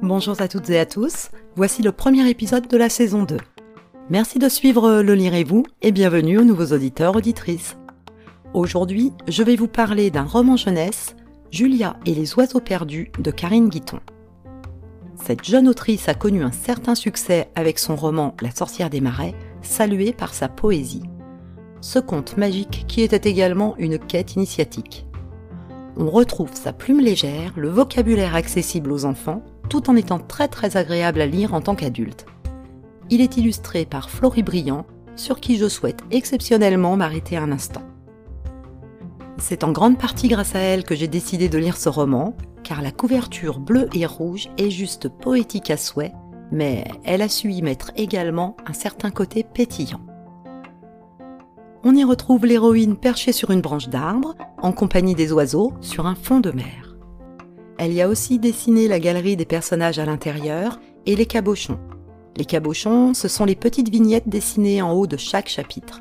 Bonjour à toutes et à tous, voici le premier épisode de la saison 2. Merci de suivre Le lirez vous et bienvenue aux nouveaux auditeurs, auditrices. Aujourd'hui, je vais vous parler d'un roman jeunesse, Julia et les oiseaux perdus de Karine Guitton. Cette jeune autrice a connu un certain succès avec son roman La sorcière des marais, salué par sa poésie. Ce conte magique qui était également une quête initiatique. On retrouve sa plume légère, le vocabulaire accessible aux enfants, tout en étant très très agréable à lire en tant qu'adulte. Il est illustré par Florie Briand, sur qui je souhaite exceptionnellement m'arrêter un instant. C'est en grande partie grâce à elle que j'ai décidé de lire ce roman, car la couverture bleue et rouge est juste poétique à souhait, mais elle a su y mettre également un certain côté pétillant. On y retrouve l'héroïne perchée sur une branche d'arbre, en compagnie des oiseaux, sur un fond de mer. Elle y a aussi dessiné la galerie des personnages à l'intérieur et les cabochons. Les cabochons, ce sont les petites vignettes dessinées en haut de chaque chapitre.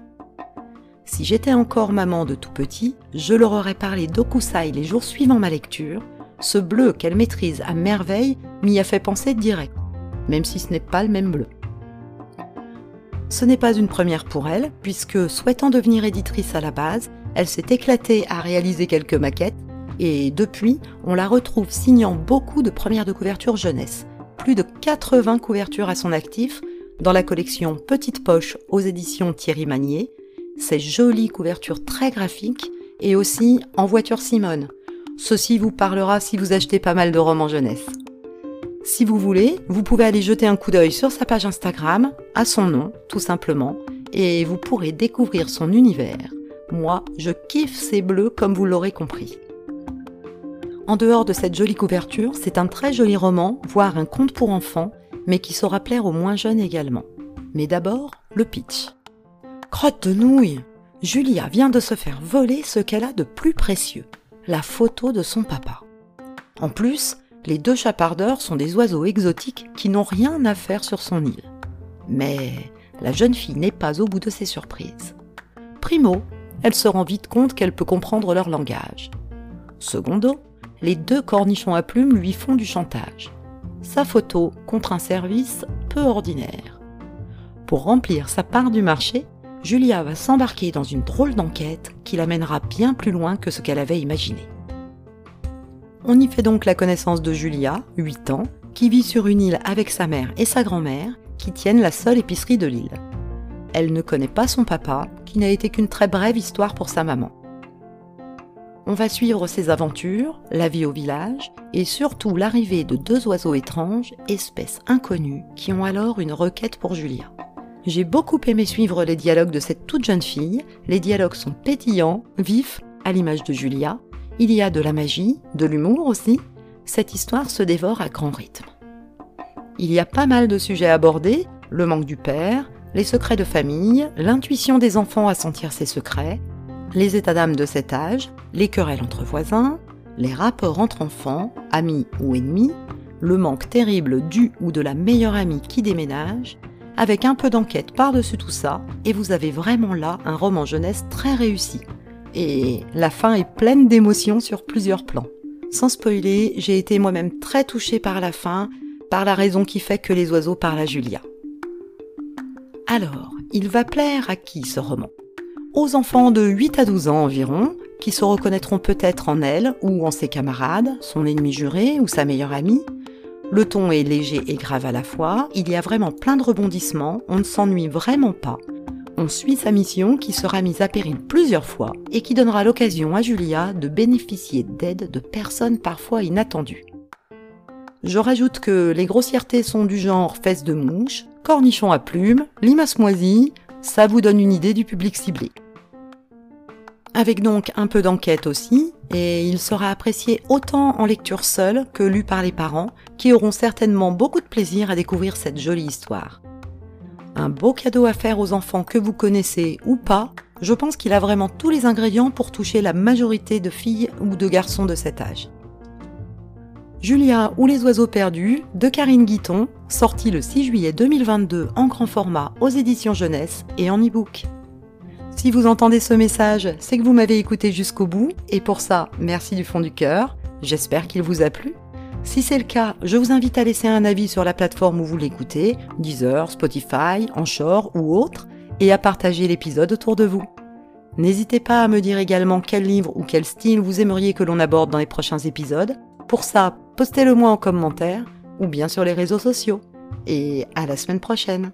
Si j'étais encore maman de tout petit, je leur aurais parlé d'Okusai les jours suivant ma lecture. Ce bleu qu'elle maîtrise à merveille m'y a fait penser direct, même si ce n'est pas le même bleu. Ce n'est pas une première pour elle, puisque souhaitant devenir éditrice à la base, elle s'est éclatée à réaliser quelques maquettes. Et depuis, on la retrouve signant beaucoup de premières de couverture jeunesse, plus de 80 couvertures à son actif, dans la collection Petite Poche aux éditions Thierry Magnier, ses jolies couvertures très graphiques, et aussi En voiture Simone. Ceci vous parlera si vous achetez pas mal de romans jeunesse. Si vous voulez, vous pouvez aller jeter un coup d'œil sur sa page Instagram, à son nom, tout simplement, et vous pourrez découvrir son univers. Moi, je kiffe ses bleus comme vous l'aurez compris. En dehors de cette jolie couverture, c'est un très joli roman, voire un conte pour enfants, mais qui saura plaire aux moins jeunes également. Mais d'abord, le pitch. Crotte de nouilles! Julia vient de se faire voler ce qu'elle a de plus précieux, la photo de son papa. En plus, les deux chapardeurs sont des oiseaux exotiques qui n'ont rien à faire sur son île. Mais la jeune fille n'est pas au bout de ses surprises. Primo, elle se rend vite compte qu'elle peut comprendre leur langage. Secondo, les deux cornichons à plumes lui font du chantage. Sa photo contre un service peu ordinaire. Pour remplir sa part du marché, Julia va s'embarquer dans une drôle d'enquête qui l'amènera bien plus loin que ce qu'elle avait imaginé. On y fait donc la connaissance de Julia, 8 ans, qui vit sur une île avec sa mère et sa grand-mère, qui tiennent la seule épicerie de l'île. Elle ne connaît pas son papa, qui n'a été qu'une très brève histoire pour sa maman. On va suivre ses aventures, la vie au village et surtout l'arrivée de deux oiseaux étranges, espèces inconnues, qui ont alors une requête pour Julia. J'ai beaucoup aimé suivre les dialogues de cette toute jeune fille. Les dialogues sont pétillants, vifs, à l'image de Julia. Il y a de la magie, de l'humour aussi. Cette histoire se dévore à grand rythme. Il y a pas mal de sujets abordés, le manque du père, les secrets de famille, l'intuition des enfants à sentir ses secrets, les états d'âme de cet âge, les querelles entre voisins, les rapports entre enfants, amis ou ennemis, le manque terrible du ou de la meilleure amie qui déménage, avec un peu d'enquête par-dessus tout ça, et vous avez vraiment là un roman jeunesse très réussi. Et la fin est pleine d'émotions sur plusieurs plans. Sans spoiler, j'ai été moi-même très touchée par la fin, par la raison qui fait que les oiseaux parlent à Julia. Alors, il va plaire à qui ce roman ? Aux enfants de 8 à 12 ans environ, qui se reconnaîtront peut-être en elle ou en ses camarades, son ennemi juré ou sa meilleure amie. Le ton est léger et grave à la fois, il y a vraiment plein de rebondissements, on ne s'ennuie vraiment pas. On suit sa mission qui sera mise à péril plusieurs fois et qui donnera l'occasion à Julia de bénéficier d'aide de personnes parfois inattendues. Je rajoute que les grossièretés sont du genre fesses de mouche, cornichons à plumes, limaces moisies, ça vous donne une idée du public ciblé. Avec donc un peu d'enquête aussi, et il sera apprécié autant en lecture seule que lu par les parents, qui auront certainement beaucoup de plaisir à découvrir cette jolie histoire. Un beau cadeau à faire aux enfants que vous connaissez ou pas, je pense qu'il a vraiment tous les ingrédients pour toucher la majorité de filles ou de garçons de cet âge. Julia ou les oiseaux perdus, de Karine Guitton, sorti le 6 juillet 2022 en grand format aux éditions jeunesse et en e-book. Si vous entendez ce message, c'est que vous m'avez écouté jusqu'au bout, et pour ça, merci du fond du cœur, j'espère qu'il vous a plu. Si c'est le cas, je vous invite à laisser un avis sur la plateforme où vous l'écoutez, Deezer, Spotify, Anchor ou autre, et à partager l'épisode autour de vous. N'hésitez pas à me dire également quel livre ou quel style vous aimeriez que l'on aborde dans les prochains épisodes. Pour ça, postez-le moi en commentaire ou bien sur les réseaux sociaux. Et à la semaine prochaine!